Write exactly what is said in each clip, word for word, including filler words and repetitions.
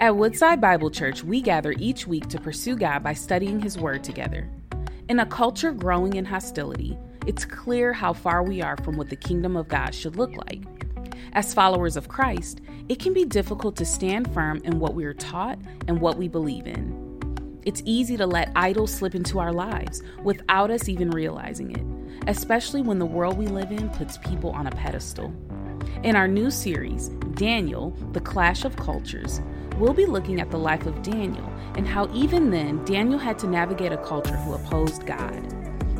At Woodside Bible Church, we gather each week to pursue God by studying His Word together. In a culture growing in hostility, it's clear how far we are from what the kingdom of God should look like. As followers of Christ, it can be difficult to stand firm in what we are taught and what we believe in. It's easy to let idols slip into our lives without us even realizing it, especially when the world we live in puts people on a pedestal. In our new series, Daniel, The Clash of Cultures, we'll be looking at the life of Daniel and how even then, Daniel had to navigate a culture who opposed God.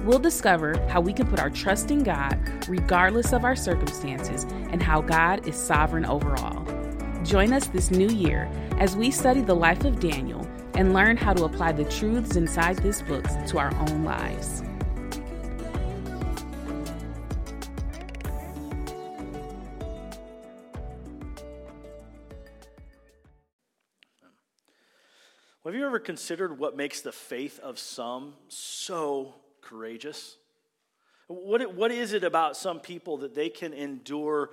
We'll discover how we can put our trust in God regardless of our circumstances and how God is sovereign over all. Join us this new year as we study the life of Daniel and learn how to apply the truths inside this book to our own lives. Have you ever considered what makes the faith of some so courageous? What, what is it about some people that they can endure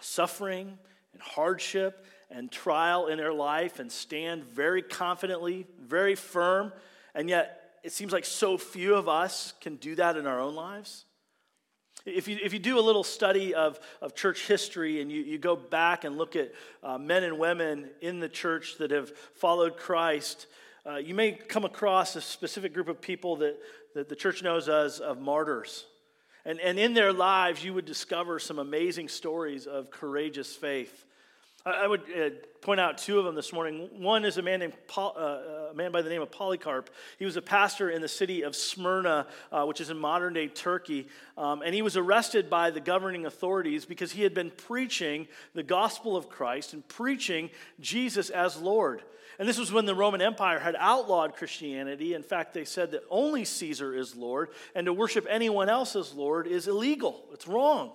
suffering and hardship and trial in their life and stand very confidently, very firm, and yet it seems like so few of us can do that in our own lives? If you if you do a little study of, of church history and you, you go back and look at uh, men and women in the church that have followed Christ, uh, you may come across a specific group of people that that the church knows as of martyrs. And, and in their lives, you would discover some amazing stories of courageous faith. I, I would uh, point out two of them this morning. One is a man named Paul, uh, a man by the name of Polycarp. He was a pastor in the city of Smyrna, uh, which is in modern-day Turkey. Um, and he was arrested by the governing authorities because he had been preaching the gospel of Christ and preaching Jesus as Lord. And this was when the Roman Empire had outlawed Christianity. In fact, they said that only Caesar is Lord, and to worship anyone else as Lord is illegal. It's wrong.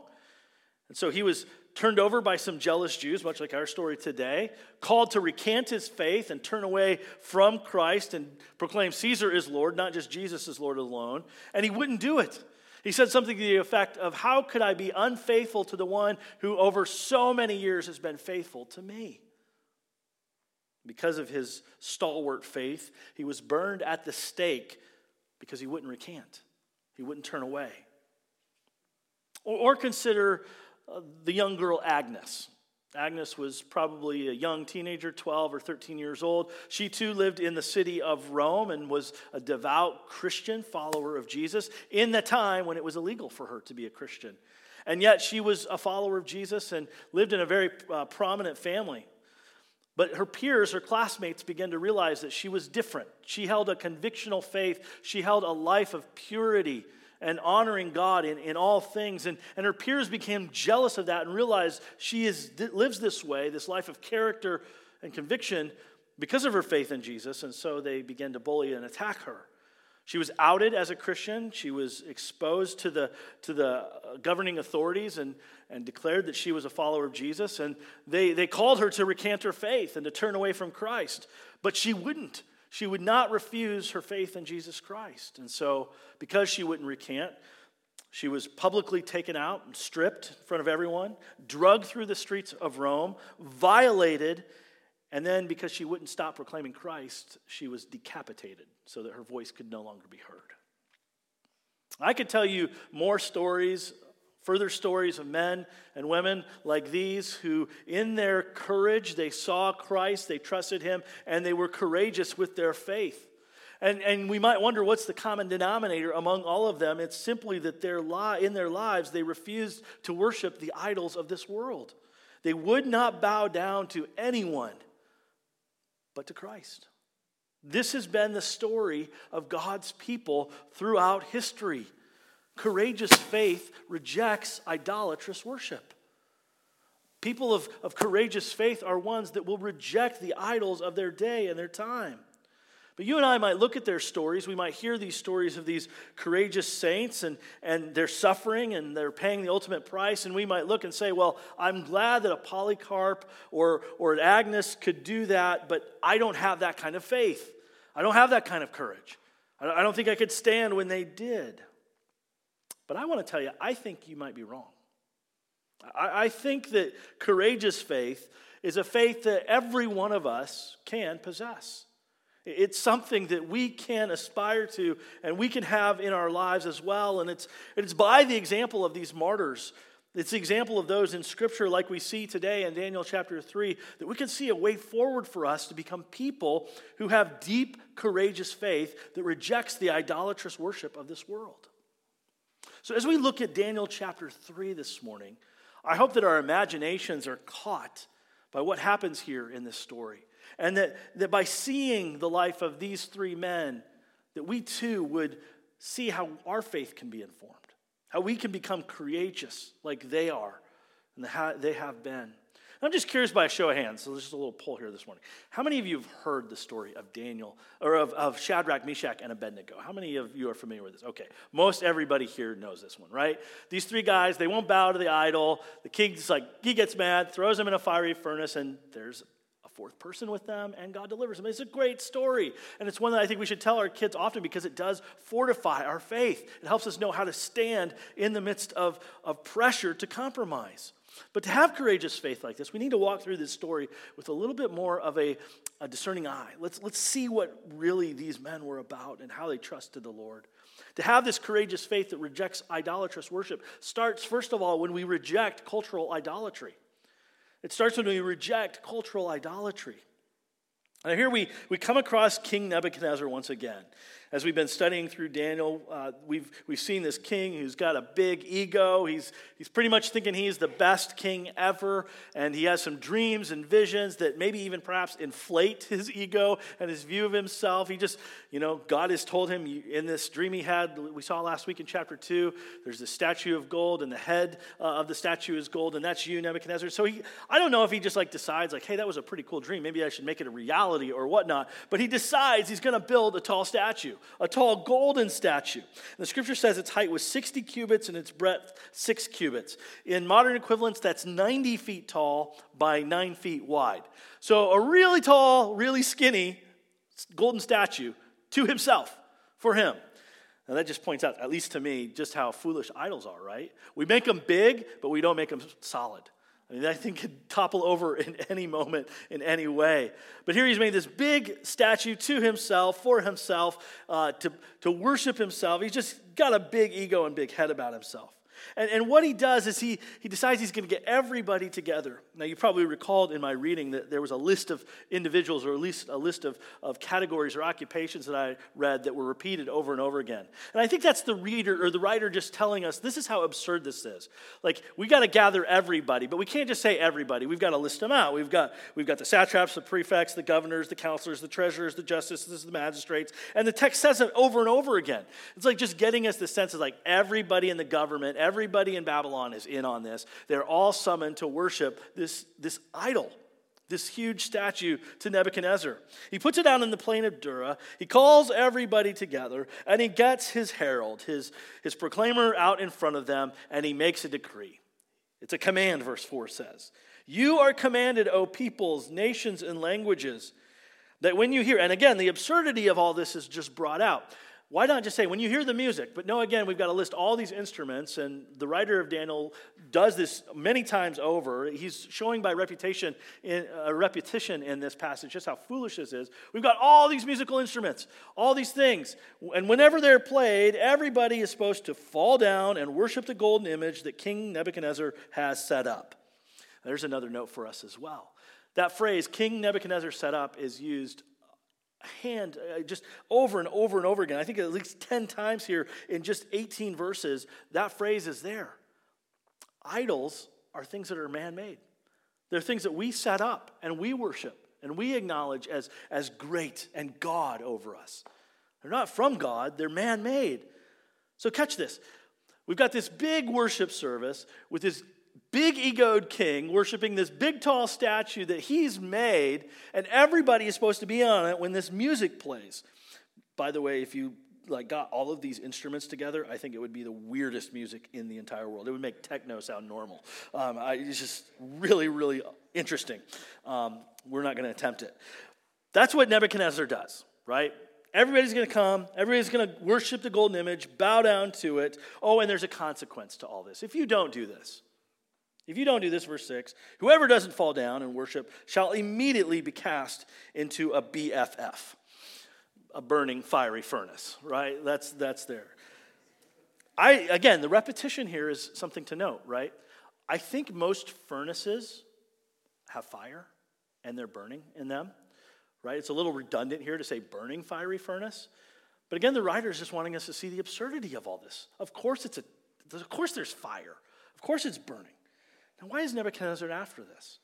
And so he was turned over by some jealous Jews, much like our story today, called to recant his faith and turn away from Christ and proclaim Caesar is Lord, not just Jesus is Lord alone. And he wouldn't do it. He said something to the effect of, "How could I be unfaithful to the one who over so many years has been faithful to me?" Because of his stalwart faith, he was burned at the stake because he wouldn't recant. He wouldn't turn away. Or, or consider uh, the young girl Agnes. Agnes was probably a young teenager, twelve or thirteen years old. She too lived in the city of Rome and was a devout Christian follower of Jesus in the time when it was illegal for her to be a Christian. And yet she was a follower of Jesus and lived in a very uh, prominent family. But her peers, her classmates, began to realize that she was different. She held a convictional faith. She held a life of purity and honoring God in, in all things. And, and her peers became jealous of that and realized she is lives this way, this life of character and conviction, because of her faith in Jesus. And so they began to bully and attack her. She was outed as a Christian. She was exposed to the, to the governing authorities and, and declared that she was a follower of Jesus. And they, they called her to recant her faith and to turn away from Christ. But she wouldn't. She would not refuse her faith in Jesus Christ. And so because she wouldn't recant, she was publicly taken out and stripped in front of everyone, dragged through the streets of Rome, violated. And then because she wouldn't stop proclaiming Christ, she was decapitated so that her voice could no longer be heard. I could tell you more stories, further stories of men and women like these who in their courage, they saw Christ, they trusted him, and they were courageous with their faith. And, and we might wonder what's the common denominator among all of them. It's simply that their li- in their lives, they refused to worship the idols of this world. They would not bow down to anyone but to Christ. This has been the story of God's people throughout history. Courageous faith rejects idolatrous worship. People of, of courageous faith are ones that will reject the idols of their day and their time. But you and I might look at their stories. We might hear these stories of these courageous saints and, and their suffering and they're paying the ultimate price. And we might look and say, well, I'm glad that a Polycarp or, or an Agnes could do that, but I don't have that kind of faith. I don't have that kind of courage. I don't think I could stand when they did. But I want to tell you, I think you might be wrong. I, I think that courageous faith is a faith that every one of us can possess. It's something that we can aspire to and we can have in our lives as well. And it's it's by the example of these martyrs. It's the example of those in Scripture like we see today in Daniel chapter three that we can see a way forward for us to become people who have deep, courageous faith that rejects the idolatrous worship of this world. So as we look at Daniel chapter three this morning, I hope that our imaginations are caught by what happens here in this story. And that, that by seeing the life of these three men, that we too would see how our faith can be informed, how we can become courageous like they are and how they have been. I'm just curious by a show of hands, so there's just a little poll here this morning. How many of you have heard the story of Daniel, or of, of Shadrach, Meshach, and Abednego? How many of you are familiar with this? Okay, most everybody here knows this one, right? These three guys, they won't bow to the idol. The king's like, he gets mad, throws them in a fiery furnace, and there's fourth person with them, and God delivers them. It's a great story, and it's one that I think we should tell our kids often because it does fortify our faith. It helps us know how to stand in the midst of, of pressure to compromise. But to have courageous faith like this, we need to walk through this story with a little bit more of a, a discerning eye. Let's, let's see what really these men were about and how they trusted the Lord. To have this courageous faith that rejects idolatrous worship starts, first of all, when we reject cultural idolatry. It starts when we reject cultural idolatry. And here we, we come across King Nebuchadnezzar once again. As we've been studying through Daniel, uh, we've we've seen this king who's got a big ego. He's he's pretty much thinking he's the best king ever, and he has some dreams and visions that maybe even perhaps inflate his ego and his view of himself. He just, you know, God has told him in this dream he had, we saw last week in chapter two, there's this statue of gold, and the head uh, of the statue is gold, and that's you, Nebuchadnezzar. So he, I don't know if he just like decides like, hey, that was a pretty cool dream. Maybe I should make it a reality or whatnot. But he decides he's going to build a tall statue. A tall golden statue. And the scripture says its height was sixty cubits and its breadth six cubits. In modern equivalents, that's ninety feet tall by nine feet wide. So a really tall, really skinny golden statue to himself, for him. Now that just points out, at least to me, just how foolish idols are, right? We make them big, but we don't make them solid. I mean, that thing could topple over in any moment, in any way. But here he's made this big statue to himself, for himself, uh, to, to worship himself. He's just got a big ego and big head about himself. And, and what he does is he, he decides he's going to get everybody together. Now, you probably recalled in my reading that there was a list of individuals, or at least a list of, of categories or occupations that I read that were repeated over and over again. And I think that's the reader or the writer just telling us this is how absurd this is. Like, we got to gather everybody, but we can't just say everybody. We've got to list them out. We've got we've got the satraps, the prefects, the governors, the counselors, the treasurers, the justices, the magistrates. And the text says it over and over again. It's like just getting us the sense of like everybody in the government, everybody. Everybody in Babylon is in on this. They're all summoned to worship this, this idol, this huge statue to Nebuchadnezzar. He puts it down in the plain of Dura. He calls everybody together, and he gets his herald, his, his proclaimer out in front of them, and he makes a decree. It's a command, verse four says. You are commanded, O peoples, nations, and languages, that when you hear, and again, the absurdity of all this is just brought out. Why not just say, when you hear the music? But no, again, we've got to list all these instruments, and the writer of Daniel does this many times over. He's showing by reputation in, uh, repetition in this passage just how foolish this is. We've got all these musical instruments, all these things. And whenever they're played, everybody is supposed to fall down and worship the golden image that King Nebuchadnezzar has set up. There's another note for us as well. That phrase, King Nebuchadnezzar set up, is used hand uh, just over and over and over again. I think at least ten times here in just eighteen verses, that phrase is there. Idols are things that are man-made. They're things that we set up and we worship and we acknowledge as, as great and God over us. They're not from God, they're man-made. So catch this. We've got this big worship service with this big egoed king worshiping this big tall statue that he's made, and everybody is supposed to be on it when this music plays. By the way, if you like got all of these instruments together, I think it would be the weirdest music in the entire world. It would make techno sound normal. Um, I, it's just really, really interesting. Um, we're not going to attempt it. That's what Nebuchadnezzar does, right? Everybody's going to come. Everybody's going to worship the golden image, bow down to it. Oh, and there's a consequence to all this. If you don't do this, If you don't do this, verse six, whoever doesn't fall down and worship shall immediately be cast into a B F F, a burning fiery furnace, right? That's that's there. I again, the repetition here is something to note, right? I think most furnaces have fire and they're burning in them, right? It's a little redundant here to say burning fiery furnace. But again, the writer is just wanting us to see the absurdity of all this. Of course it's a, of course there's fire. Of course it's burning. Now, why is Nebuchadnezzar after this?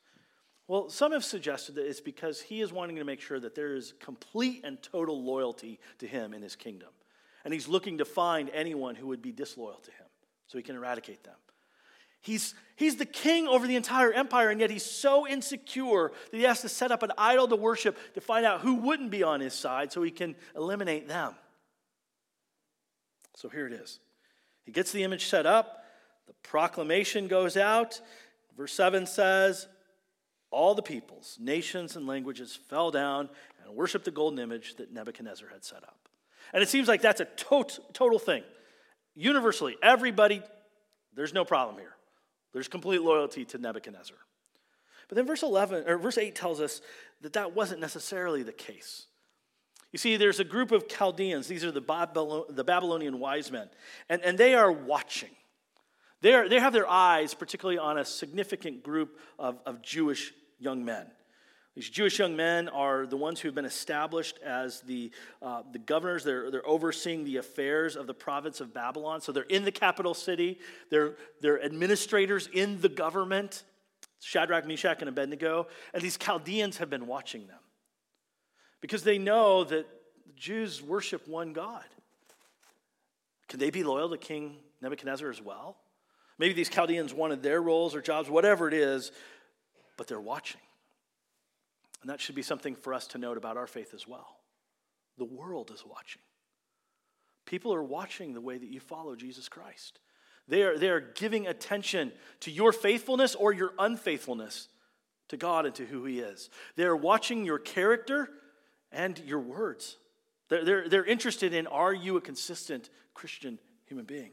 Well, some have suggested that it's because he is wanting to make sure that there is complete and total loyalty to him in his kingdom. And he's looking to find anyone who would be disloyal to him so he can eradicate them. He's, he's the king over the entire empire, and yet he's so insecure that he has to set up an idol to worship to find out who wouldn't be on his side so he can eliminate them. So here it is. He gets the image set up. The proclamation goes out. Verse seven says, all the peoples, nations, and languages fell down and worshiped the golden image that Nebuchadnezzar had set up. And it seems like that's a tot- total thing. Universally, everybody, there's no problem here. There's complete loyalty to Nebuchadnezzar. But then verse eleven or verse eight tells us that that wasn't necessarily the case. You see, there's a group of Chaldeans. These are the Babylon, the Babylonian wise men, and, and they are watching. They are, they have their eyes particularly on a significant group of, of Jewish young men. These Jewish young men are the ones who have been established as the uh, the governors. They're they're overseeing the affairs of the province of Babylon. So they're in the capital city. They're they're administrators in the government. Shadrach, Meshach, and Abednego. And these Chaldeans have been watching them because they know that Jews worship one God. Can they be loyal to King Nebuchadnezzar as well? Maybe these Chaldeans wanted their roles or jobs, whatever it is, but they're watching. And that should be something for us to note about our faith as well. The world is watching. People are watching the way that you follow Jesus Christ. They are, they are giving attention to your faithfulness or your unfaithfulness to God and to who he is. They are watching your character and your words. They're, they're, they're interested in, are you a consistent Christian human being?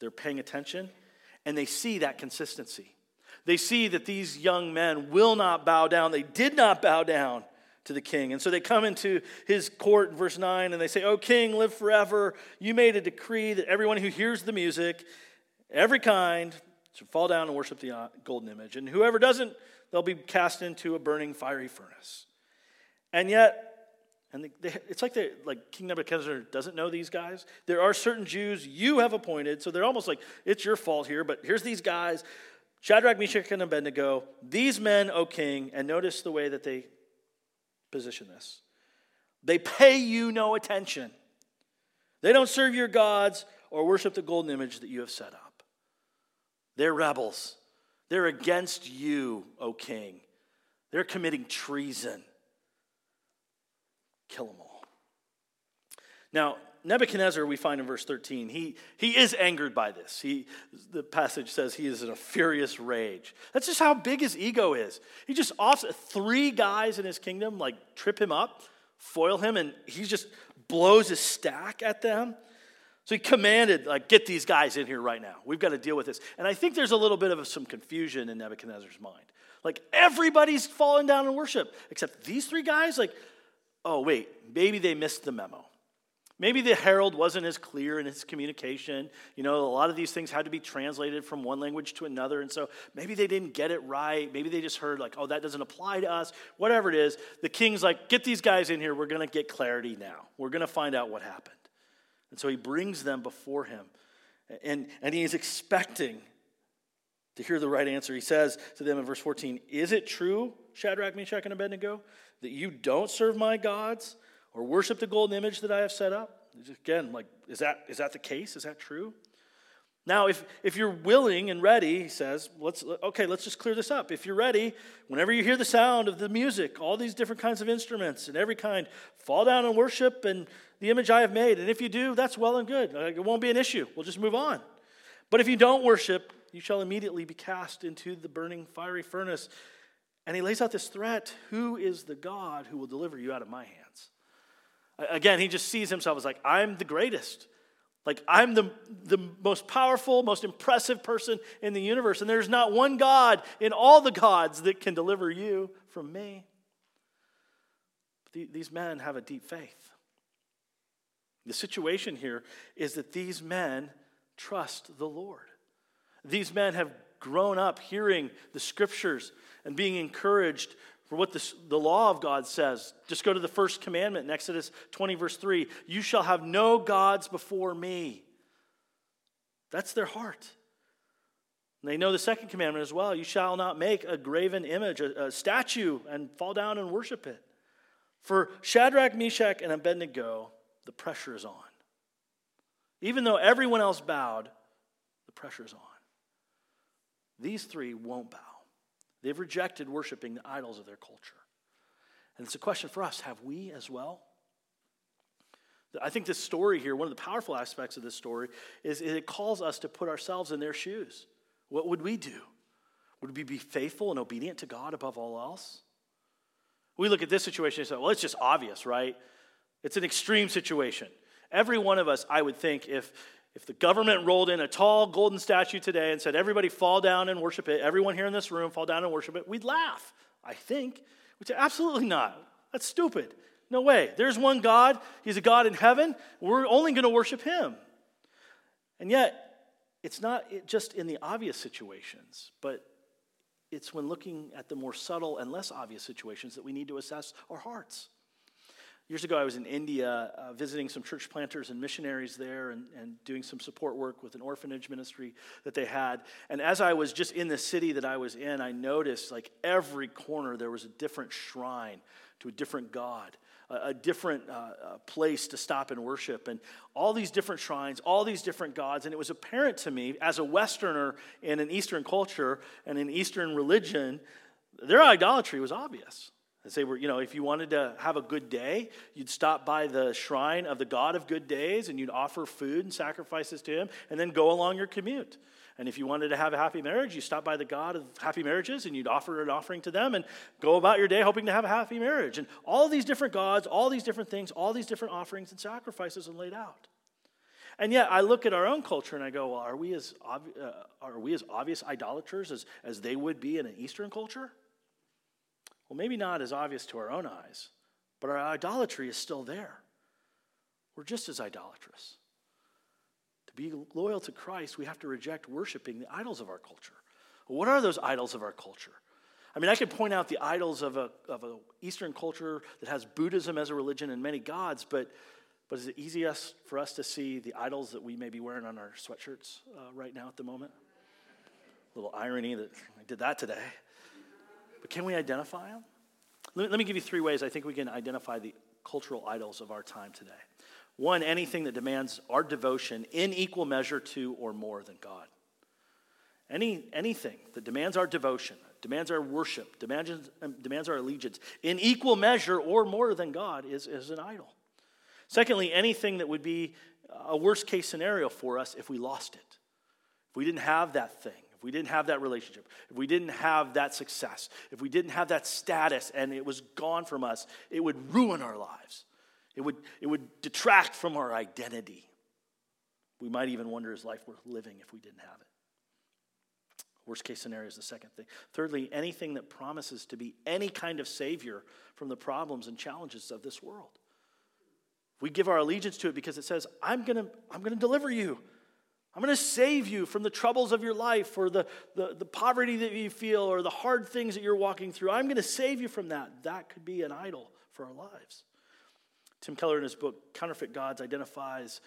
They're paying attention, and they see that consistency. They see that these young men will not bow down. They did not bow down to the king. And so they come into his court in verse nine, and they say, "O king, live forever. You made a decree that everyone who hears the music, every kind, should fall down and worship the golden image. And whoever doesn't, they'll be cast into a burning fiery furnace." And yet, and they, it's like they, like King Nebuchadnezzar doesn't know these guys. There are certain Jews you have appointed, so they're almost like, it's your fault here, but here's these guys, Shadrach, Meshach, and Abednego, these men, O king, and notice the way that they position this. They pay you no attention. They don't serve your gods or worship the golden image that you have set up. They're rebels. They're against you, O king. They're committing treason. Kill them all. Now, Nebuchadnezzar, we find in verse thirteen, he, he is angered by this. He, the passage says he is in a furious rage. That's just how big his ego is. He just offs three guys in his kingdom, like trip him up, foil him, and he just blows his stack at them. So he commanded, like, get these guys in here right now. We've got to deal with this. And I think there's a little bit of some confusion in Nebuchadnezzar's mind. Like, everybody's falling down in worship, except these three guys. Like, oh, wait, maybe they missed the memo. Maybe the herald wasn't as clear in his communication. You know, a lot of these things had to be translated from one language to another, and so maybe they didn't get it right. Maybe they just heard, like, oh, that doesn't apply to us. Whatever it is, the king's like, get these guys in here. We're going to get clarity now. We're going to find out what happened. And so he brings them before him, and, and he is expecting to hear the right answer. He says to them in verse fourteen, "Is it true, Shadrach, Meshach, and Abednego, that you don't serve my gods or worship the golden image that I have set up?" Again, like, is that is that the case? Is that true? Now, if, if you're willing and ready, he says, let's okay, let's just clear this up. If you're ready, whenever you hear the sound of the music, all these different kinds of instruments and every kind, fall down and worship and the image I have made. And if you do, that's well and good. Like, it won't be an issue. We'll just move on. But if you don't worship, you shall immediately be cast into the burning fiery furnace. And he lays out this threat, who is the God who will deliver you out of my hands? Again, he just sees himself as like, I'm the greatest. Like, I'm the, the most powerful, most impressive person in the universe, and there's not one God in all the gods that can deliver you from me. But these men have a deep faith. The situation here is that these men trust the Lord. These men have grown up hearing the scriptures and being encouraged for what this, the law of God says. Just go to the first commandment in Exodus twenty, verse three. You shall have no gods before me. That's their heart. And they know the second commandment as well. You shall not make a graven image, a, a statue, and fall down and worship it. For Shadrach, Meshach, and Abednego, the pressure is on. Even though everyone else bowed, the pressure is on. These three won't bow. They've rejected worshiping the idols of their culture. And it's a question for us. Have we as well? I think this story here, one of the powerful aspects of this story, is it calls us to put ourselves in their shoes. What would we do? Would we be faithful and obedient to God above all else? We look at this situation and say, well, it's just obvious, right? It's an extreme situation. Every one of us, I would think, if If the government rolled in a tall golden statue today and said, everybody fall down and worship it, everyone here in this room fall down and worship it, we'd laugh, I think. We'd say, absolutely not. That's stupid. No way. There's one God. He's a God in heaven. We're only going to worship him. And yet, it's not just in the obvious situations, but it's when looking at the more subtle and less obvious situations that we need to assess our hearts. Years ago, I was in India uh, visiting some church planters and missionaries there and, and doing some support work with an orphanage ministry that they had. And as I was just in the city that I was in, I noticed like every corner there was a different shrine to a different god, a, a different uh, a place to stop and worship. And all these different shrines, all these different gods. And it was apparent to me as a Westerner in an Eastern culture and an Eastern religion, their idolatry was obvious. And say, you know, if you wanted to have a good day, you'd stop by the shrine of the God of good days and you'd offer food and sacrifices to him and then go along your commute. And if you wanted to have a happy marriage, you stop by the God of happy marriages and you'd offer an offering to them and go about your day hoping to have a happy marriage. And all these different gods, all these different things, all these different offerings and sacrifices are laid out. And yet I look at our own culture and I go, well, are we as obvi- uh, are we as obvious idolaters as, as they would be in an Eastern culture? Well, maybe not as obvious to our own eyes, but our idolatry is still there. We're just as idolatrous. To be loyal to Christ, we have to reject worshiping the idols of our culture. What are those idols of our culture? I mean, I could point out the idols of a of an Eastern culture that has Buddhism as a religion and many gods, but, but is it easiest for us to see the idols that we may be wearing on our sweatshirts uh, right now at the moment? A little irony that I did that today. But can we identify them? Let me, let me give you three ways I think we can identify the cultural idols of our time today. One, anything that demands our devotion in equal measure to or more than God. Any Anything that demands our devotion, demands our worship, demands, demands our allegiance in equal measure or more than God is, is an idol. Secondly, anything that would be a worst case scenario for us if we lost it, if we didn't have that thing. We didn't have that relationship, if we didn't have that success, if we didn't have that status and it was gone from us, it would ruin our lives. It would, it would detract from our identity. We might even wonder, is life worth living if we didn't have it? Worst case scenario is the second thing. Thirdly, anything that promises to be any kind of savior from the problems and challenges of this world. We give our allegiance to it because it says, I'm gonna, I'm gonna deliver you. I'm going to save you from the troubles of your life or the, the, the poverty that you feel or the hard things that you're walking through. I'm going to save you from that. That could be an idol for our lives. Tim Keller in his book, Counterfeit Gods, identifies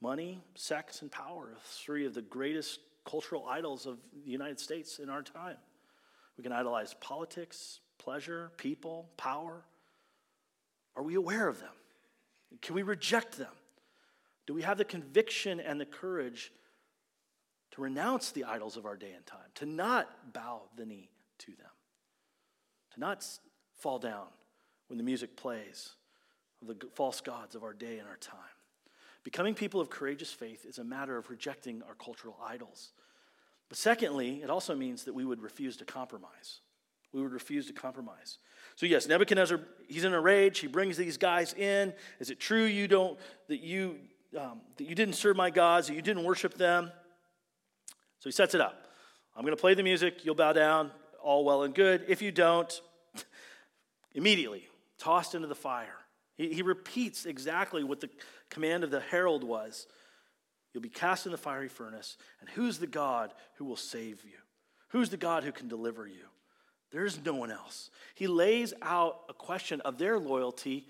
money, sex, and power as three of the greatest cultural idols of the United States in our time. We can idolize politics, pleasure, people, power. Are we aware of them? Can we reject them? Do we have the conviction and the courage to renounce the idols of our day and time, to not bow the knee to them, to not fall down when the music plays of the false gods of our day and our time? Becoming people of courageous faith is a matter of rejecting our cultural idols. But secondly, it also means that we would refuse to compromise. We would refuse to compromise. So yes, Nebuchadnezzar, he's in a rage. He brings these guys in. Is it true you don't, that you... um, that you didn't serve my gods, that you didn't worship them. So he sets it up. I'm going to play the music. You'll bow down. All well and good. If you don't, immediately tossed into the fire. He, he repeats exactly what the command of the herald was. You'll be cast in the fiery furnace. And who's the God who will save you? Who's the God who can deliver you? There's no one else. He lays out a question of their loyalty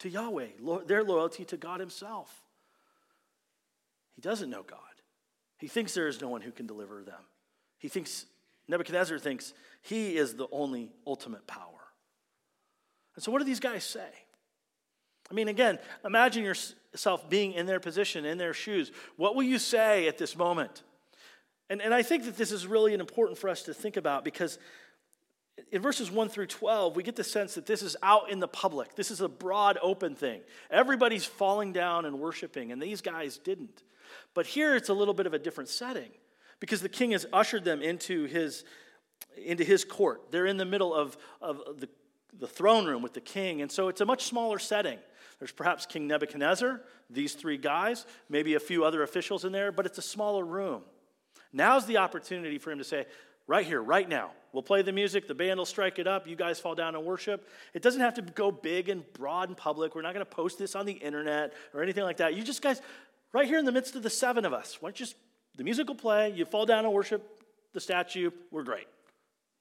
to Yahweh, lo- their loyalty to God himself. He doesn't know God. He thinks there is no one who can deliver them. He thinks, Nebuchadnezzar thinks, he is the only ultimate power. And so what do these guys say? I mean, again, imagine yourself being in their position, in their shoes. What will you say at this moment? And, and I think that this is really important for us to think about, because in verses one through twelve, we get the sense that this is out in the public. This is a broad, open thing. Everybody's falling down and worshiping, and these guys didn't. But here it's a little bit of a different setting, because the king has ushered them into his into his court. They're in the middle of, of the, the throne room with the king, and so it's a much smaller setting. There's perhaps King Nebuchadnezzar, these three guys, maybe a few other officials in there, but it's a smaller room. Now's the opportunity for him to say, right here, right now, we'll play the music, the band will strike it up, you guys fall down and worship. It doesn't have to go big and broad and public. We're not going to post this on the internet or anything like that. You just guys, right here in the midst of the seven of us, why don't you just, the music will play, you fall down and worship the statue, we're great.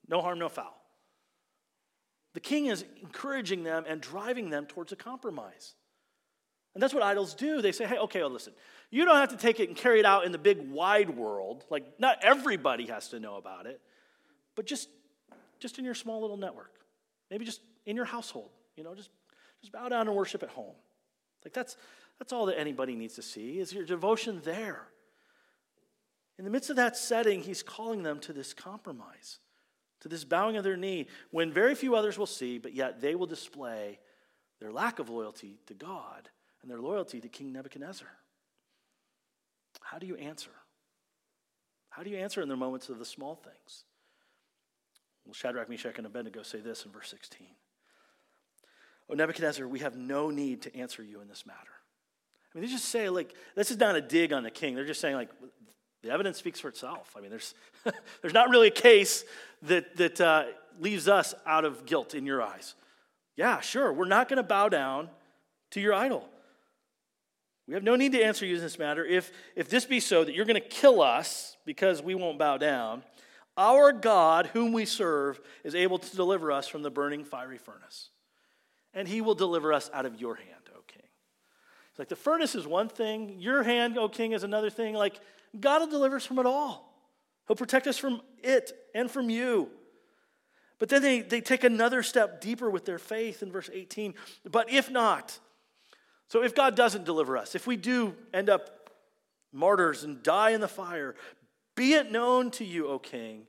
No harm, no foul. The king is encouraging them and driving them towards a compromise. And that's what idols do. They say, hey, okay, well, listen, you don't have to take it and carry it out in the big wide world. Like, not everybody has to know about it. But just, just in your small little network. Maybe just in your household. You know, just, just bow down and worship at home. Like, that's, that's all that anybody needs to see, is your devotion there. In the midst of that setting, he's calling them to this compromise, to this bowing of their knee, when very few others will see, but yet they will display their lack of loyalty to God and their loyalty to King Nebuchadnezzar. How do you answer? How do you answer in the moments of the small things? Well, Shadrach, Meshach, and Abednego say this in verse sixteen. "O Nebuchadnezzar, we have no need to answer you in this matter." I mean, they just say, like, this is not a dig on the king. They're just saying, like, the evidence speaks for itself. I mean, there's there's not really a case that, that uh, leaves us out of guilt in your eyes. Yeah, sure, we're not going to bow down to your idol. We have no need to answer you in this matter. If, if this be so that you're going to kill us because we won't bow down, our God, whom we serve, is able to deliver us from the burning fiery furnace. And he will deliver us out of your hand, O king. It's like the furnace is one thing. Your hand, O king, is another thing. Like, God will deliver us from it all. He'll protect us from it and from you. But then they, they take another step deeper with their faith in verse eighteen. But if not... So if God doesn't deliver us, if we do end up martyrs and die in the fire, be it known to you, O king,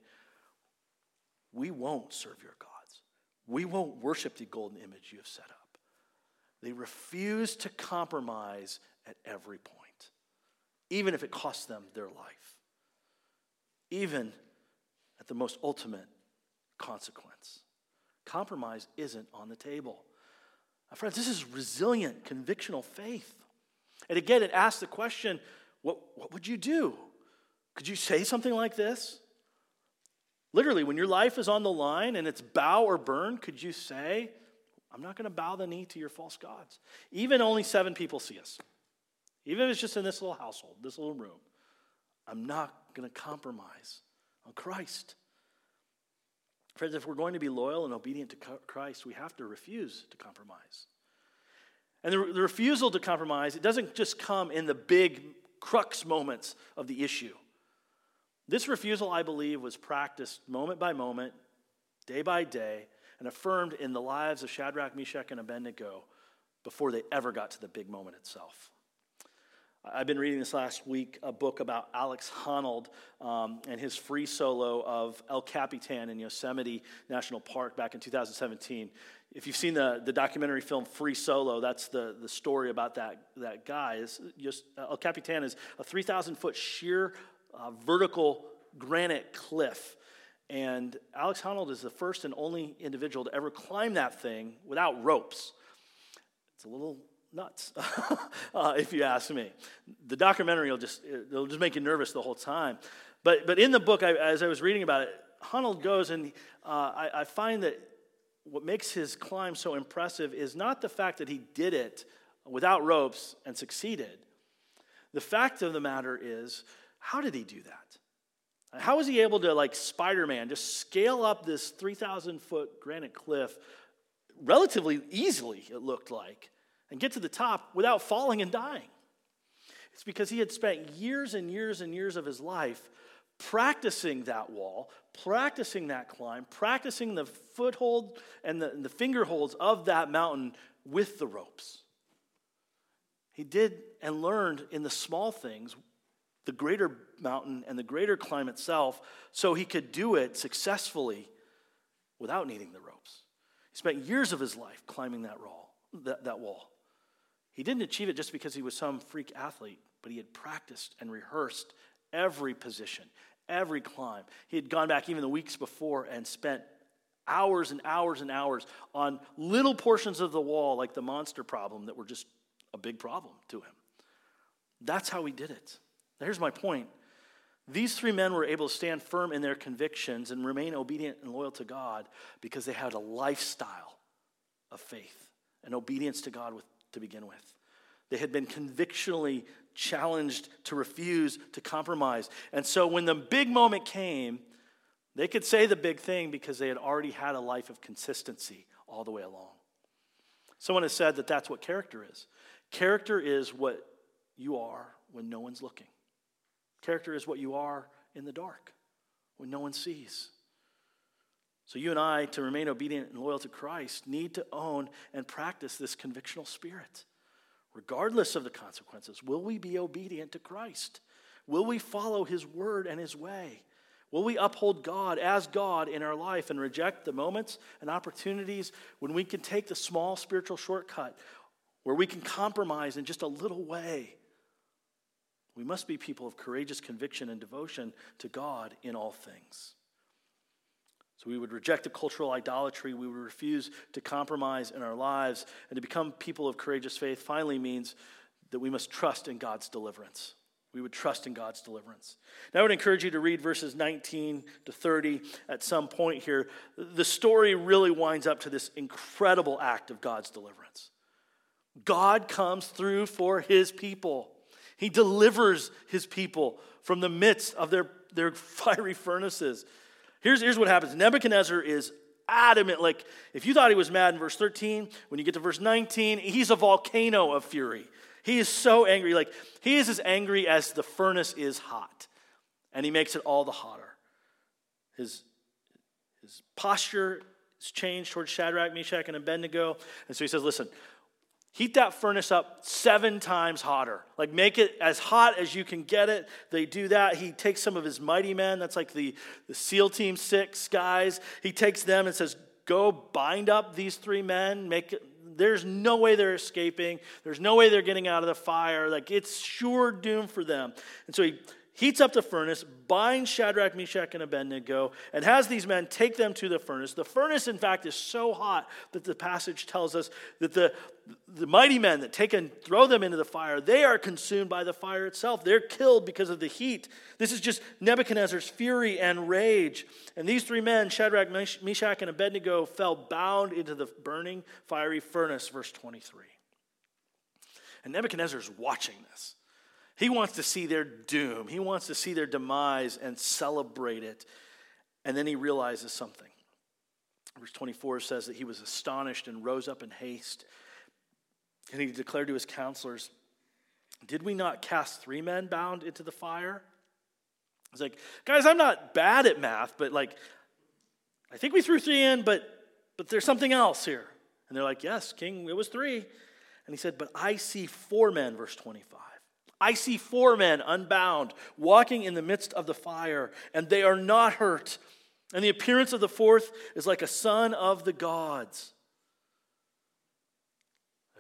we won't serve your gods. We won't worship the golden image you have set up. They refuse to compromise at every point, even if it costs them their life, even at the most ultimate consequence. Compromise isn't on the table. My friends, this is resilient, convictional faith. And again, it asks the question, what, what would you do? Could you say something like this? Literally, when your life is on the line and it's bow or burn, could you say, I'm not going to bow the knee to your false gods? Even only seven people see us. Even if it's just in this little household, this little room, I'm not going to compromise on Christ. Friends, if we're going to be loyal and obedient to Christ, we have to refuse to compromise. And the, the refusal to compromise, it doesn't just come in the big crux moments of the issue. This refusal, I believe, was practiced moment by moment, day by day, and affirmed in the lives of Shadrach, Meshach, and Abednego before they ever got to the big moment itself. I've been reading this last week, a book about Alex Honnold um, and his free solo of El Capitan in Yosemite National Park back in two thousand seventeen. If you've seen the, the documentary film Free Solo, that's the, the story about that, that guy. Just, El Capitan is a three thousand foot sheer uh, vertical granite cliff. And Alex Honnold is the first and only individual to ever climb that thing without ropes. It's a little nuts, uh, if you ask me. The documentary will just it'll just make you nervous the whole time. But but in the book, I, as I was reading about it, Honnold goes and uh, I, I find that what makes his climb so impressive is not the fact that he did it without ropes and succeeded. The fact of the matter is, how did he do that? How was he able to, like Spider-Man, just scale up this three thousand foot granite cliff relatively easily, it looked like, and get to the top without falling and dying? It's because he had spent years and years and years of his life practicing that wall, practicing that climb, practicing the foothold and the, and the finger holds of that mountain with the ropes. He did and learned in the small things, the greater mountain and the greater climb itself, so he could do it successfully without needing the ropes. He spent years of his life climbing that wall. That, that wall. He didn't achieve it just because he was some freak athlete, but he had practiced and rehearsed every position, every climb. He had gone back even the weeks before and spent hours and hours and hours on little portions of the wall, like the monster problem, that were just a big problem to him. That's how he did it. Now, here's my point. These three men were able to stand firm in their convictions and remain obedient and loyal to God because they had a lifestyle of faith and obedience to God with, to begin with. They had been convictionally challenged to refuse, to compromise. And so when the big moment came, they could say the big thing because they had already had a life of consistency all the way along. Someone has said that that's what character is. Character is what you are when no one's looking. Character is what you are in the dark, when no one sees. So you and I, to remain obedient and loyal to Christ, need to own and practice this convictional spirit. Regardless of the consequences, will we be obedient to Christ? Will we follow his word and his way? Will we uphold God as God in our life and reject the moments and opportunities when we can take the small spiritual shortcut, where we can compromise in just a little way? We must be people of courageous conviction and devotion to God in all things. So we would reject the cultural idolatry. We would refuse to compromise in our lives. And to become people of courageous faith finally means that we must trust in God's deliverance. We would trust in God's deliverance. Now I would encourage you to read verses nineteen to thirty at some point here. The story really winds up to this incredible act of God's deliverance. God comes through for his people. He delivers his people from the midst of their, their fiery furnaces. Here's, here's what happens. Nebuchadnezzar is adamant. Like, if you thought he was mad in verse thirteen, when you get to verse nineteen, he's a volcano of fury. He is so angry. Like, he is as angry as the furnace is hot, and he makes it all the hotter. His, his posture is changed towards Shadrach, Meshach, and Abednego, and so he says, listen, heat that furnace up seven times hotter. Like, make it as hot as you can get it. They do that. He takes some of his mighty men. That's like the, the SEAL Team Six guys. He takes them and says, go bind up these three men. Make it, there's no way they're escaping. There's no way they're getting out of the fire. Like, it's sure doom for them. And so he heats up the furnace, binds Shadrach, Meshach, and Abednego, and has these men take them to the furnace. The furnace, in fact, is so hot that the passage tells us that the, the mighty men that take and throw them into the fire, they are consumed by the fire itself. They're killed because of the heat. This is just Nebuchadnezzar's fury and rage. And these three men, Shadrach, Meshach, and Abednego, fell bound into the burning, fiery furnace, verse twenty-three. And Nebuchadnezzar's watching this. He wants to see their doom. He wants to see their demise and celebrate it. And then he realizes something. Verse twenty-four says that he was astonished and rose up in haste. And he declared to his counselors, did we not cast three men bound into the fire? He's like, guys, I'm not bad at math, but like, I think we threw three in, but but there's something else here. And they're like, yes, king, it was three. And he said, but I see four men, verse twenty-five. I see four men unbound, walking in the midst of the fire, and they are not hurt. And the appearance of the fourth is like a son of the gods.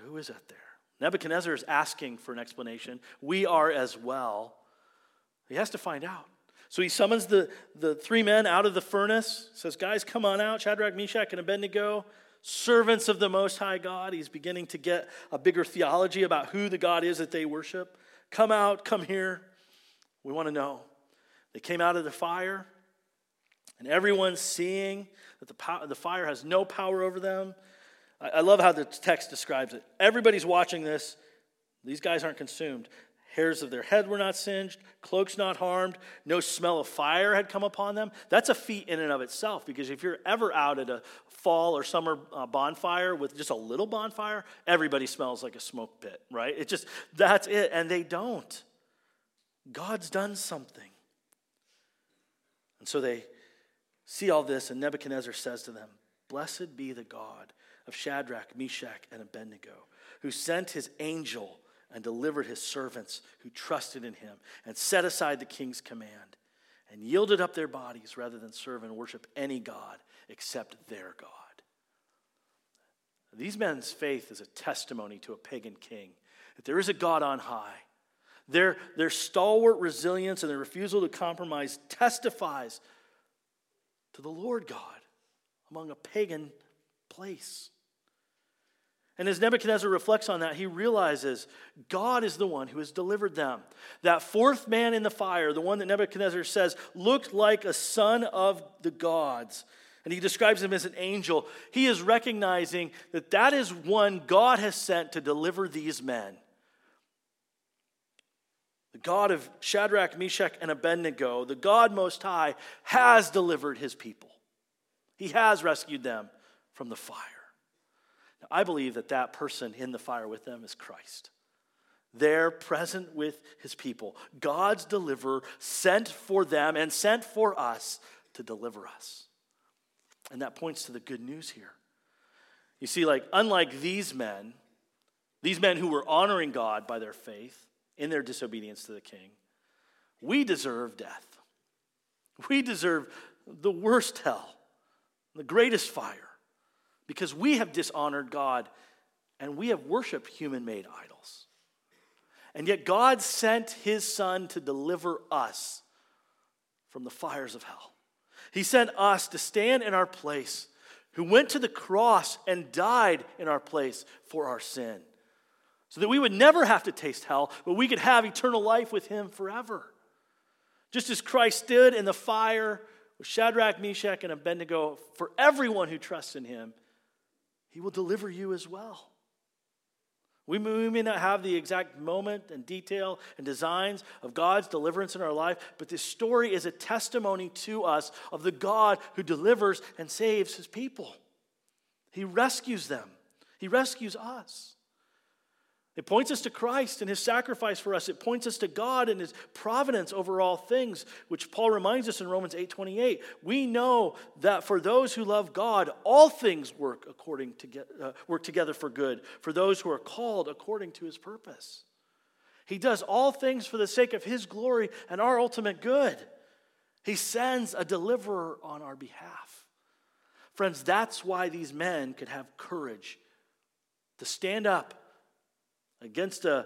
Who is that there? Nebuchadnezzar is asking for an explanation. We are as well. He has to find out. So he summons the, the three men out of the furnace, says, guys, come on out, Shadrach, Meshach, and Abednego. servants of the Most High God. He's beginning to get a bigger theology about who the God is that they worship. Come out, come here. We want to know. They came out of the fire, and everyone's seeing that the power, the fire has no power over them. I, I love how the text describes it. Everybody's watching this. These guys aren't consumed. Hairs of their head were not singed, cloaks not harmed, no smell of fire had come upon them. That's a feat in and of itself, because if you're ever out at a fall or summer bonfire with just a little bonfire, everybody smells like a smoke pit, right? It just, that's it, and they don't. God's done something. And so they see all this, and Nebuchadnezzar says to them, "Blessed be the God of Shadrach, Meshach, and Abednego, who sent his angel and delivered his servants who trusted in him and set aside the king's command and yielded up their bodies rather than serve and worship any god except their God." These men's faith is a testimony to a pagan king that there is a God on high. Their, their stalwart resilience and their refusal to compromise testifies to the Lord God among a pagan place. And as Nebuchadnezzar reflects on that, he realizes God is the one who has delivered them. That fourth man in the fire, the one that Nebuchadnezzar says looked like a son of the gods, and he describes him as an angel, he is recognizing that that is one God has sent to deliver these men. The God of Shadrach, Meshach, and Abednego, the God Most High, has delivered his people. He has rescued them from the fire. I believe that that person in the fire with them is Christ. There, present with his people. God's deliverer sent for them and sent for us to deliver us. And that points to the good news here. You see, like, unlike these men, these men who were honoring God by their faith in their disobedience to the king, we deserve death. We deserve the worst hell, the greatest fire. Because we have dishonored God and we have worshiped human-made idols. And yet God sent his son to deliver us from the fires of hell. He sent us to stand in our place, who went to the cross and died in our place for our sin, so that we would never have to taste hell, but we could have eternal life with him forever. Just as Christ stood in the fire with Shadrach, Meshach, and Abednego, for everyone who trusts in him, he will deliver you as well. We may not have the exact moment and detail and designs of God's deliverance in our life, but this story is a testimony to us of the God who delivers and saves his people. He rescues them. He rescues us. It points us to Christ and his sacrifice for us. It points us to God and his providence over all things, which Paul reminds us in Romans eight twenty-eight. We know that for those who love God, all things work according to get, uh, work together for good, for those who are called according to his purpose. He does all things for the sake of his glory and our ultimate good. He sends a deliverer on our behalf. Friends, that's why these men could have courage to stand up against a,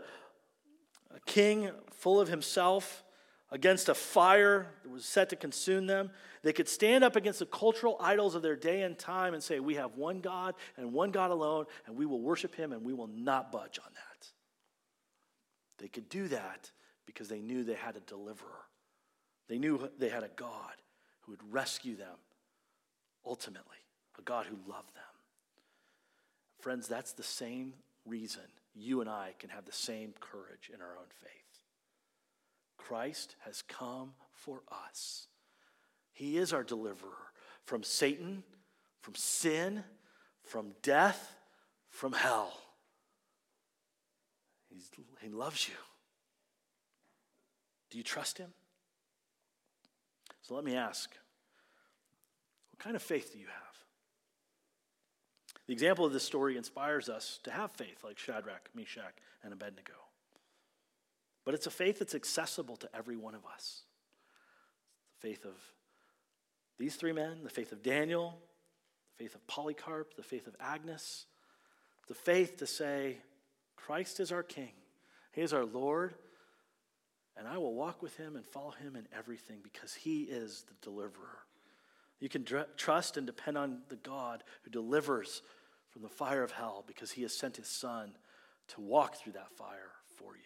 a king full of himself, against a fire that was set to consume them. They could stand up against the cultural idols of their day and time and say, we have one God and one God alone, and we will worship him and we will not budge on that. They could do that because they knew they had a deliverer. They knew they had a God who would rescue them, ultimately, a God who loved them. Friends, that's the same reason you and I can have the same courage in our own faith. Christ has come for us. He is our deliverer from Satan, from sin, from death, from hell. He's, he loves you. Do you trust him? So let me ask, what kind of faith do you have? The example of this story inspires us to have faith like Shadrach, Meshach, and Abednego. But it's a faith that's accessible to every one of us. The faith of these three men, the faith of Daniel, the faith of Polycarp, the faith of Agnes, the faith to say, Christ is our King, he is our Lord, and I will walk with him and follow him in everything because he is the deliverer. You can trust and depend on the God who delivers from the fire of hell because he has sent his son to walk through that fire for you.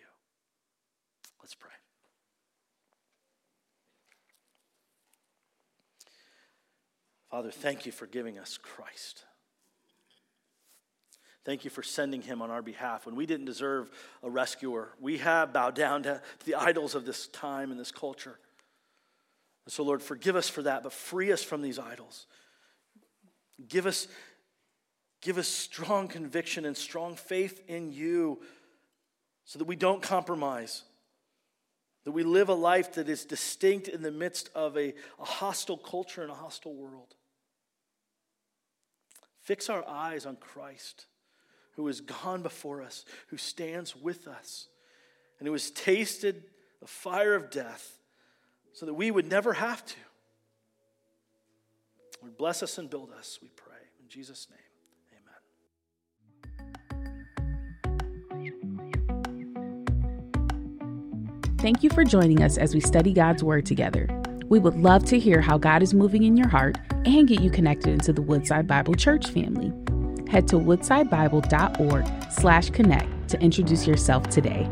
Let's pray. Father, thank you for giving us Christ. Thank you for sending him on our behalf. When we didn't deserve a rescuer, we have bowed down to the idols of this time and this culture. And so, Lord, forgive us for that, but free us from these idols. Give us, give us strong conviction and strong faith in you so that we don't compromise, that we live a life that is distinct in the midst of a, a hostile culture and a hostile world. Fix our eyes on Christ, who has gone before us, who stands with us, and who has tasted the fire of death so that we would never have to. Lord, bless us and build us, we pray. In Jesus' name. Thank you for joining us as we study God's Word together. We would love to hear how God is moving in your heart and get you connected into the Woodside Bible Church family. Head to woodside bible dot org slash connect to introduce yourself today.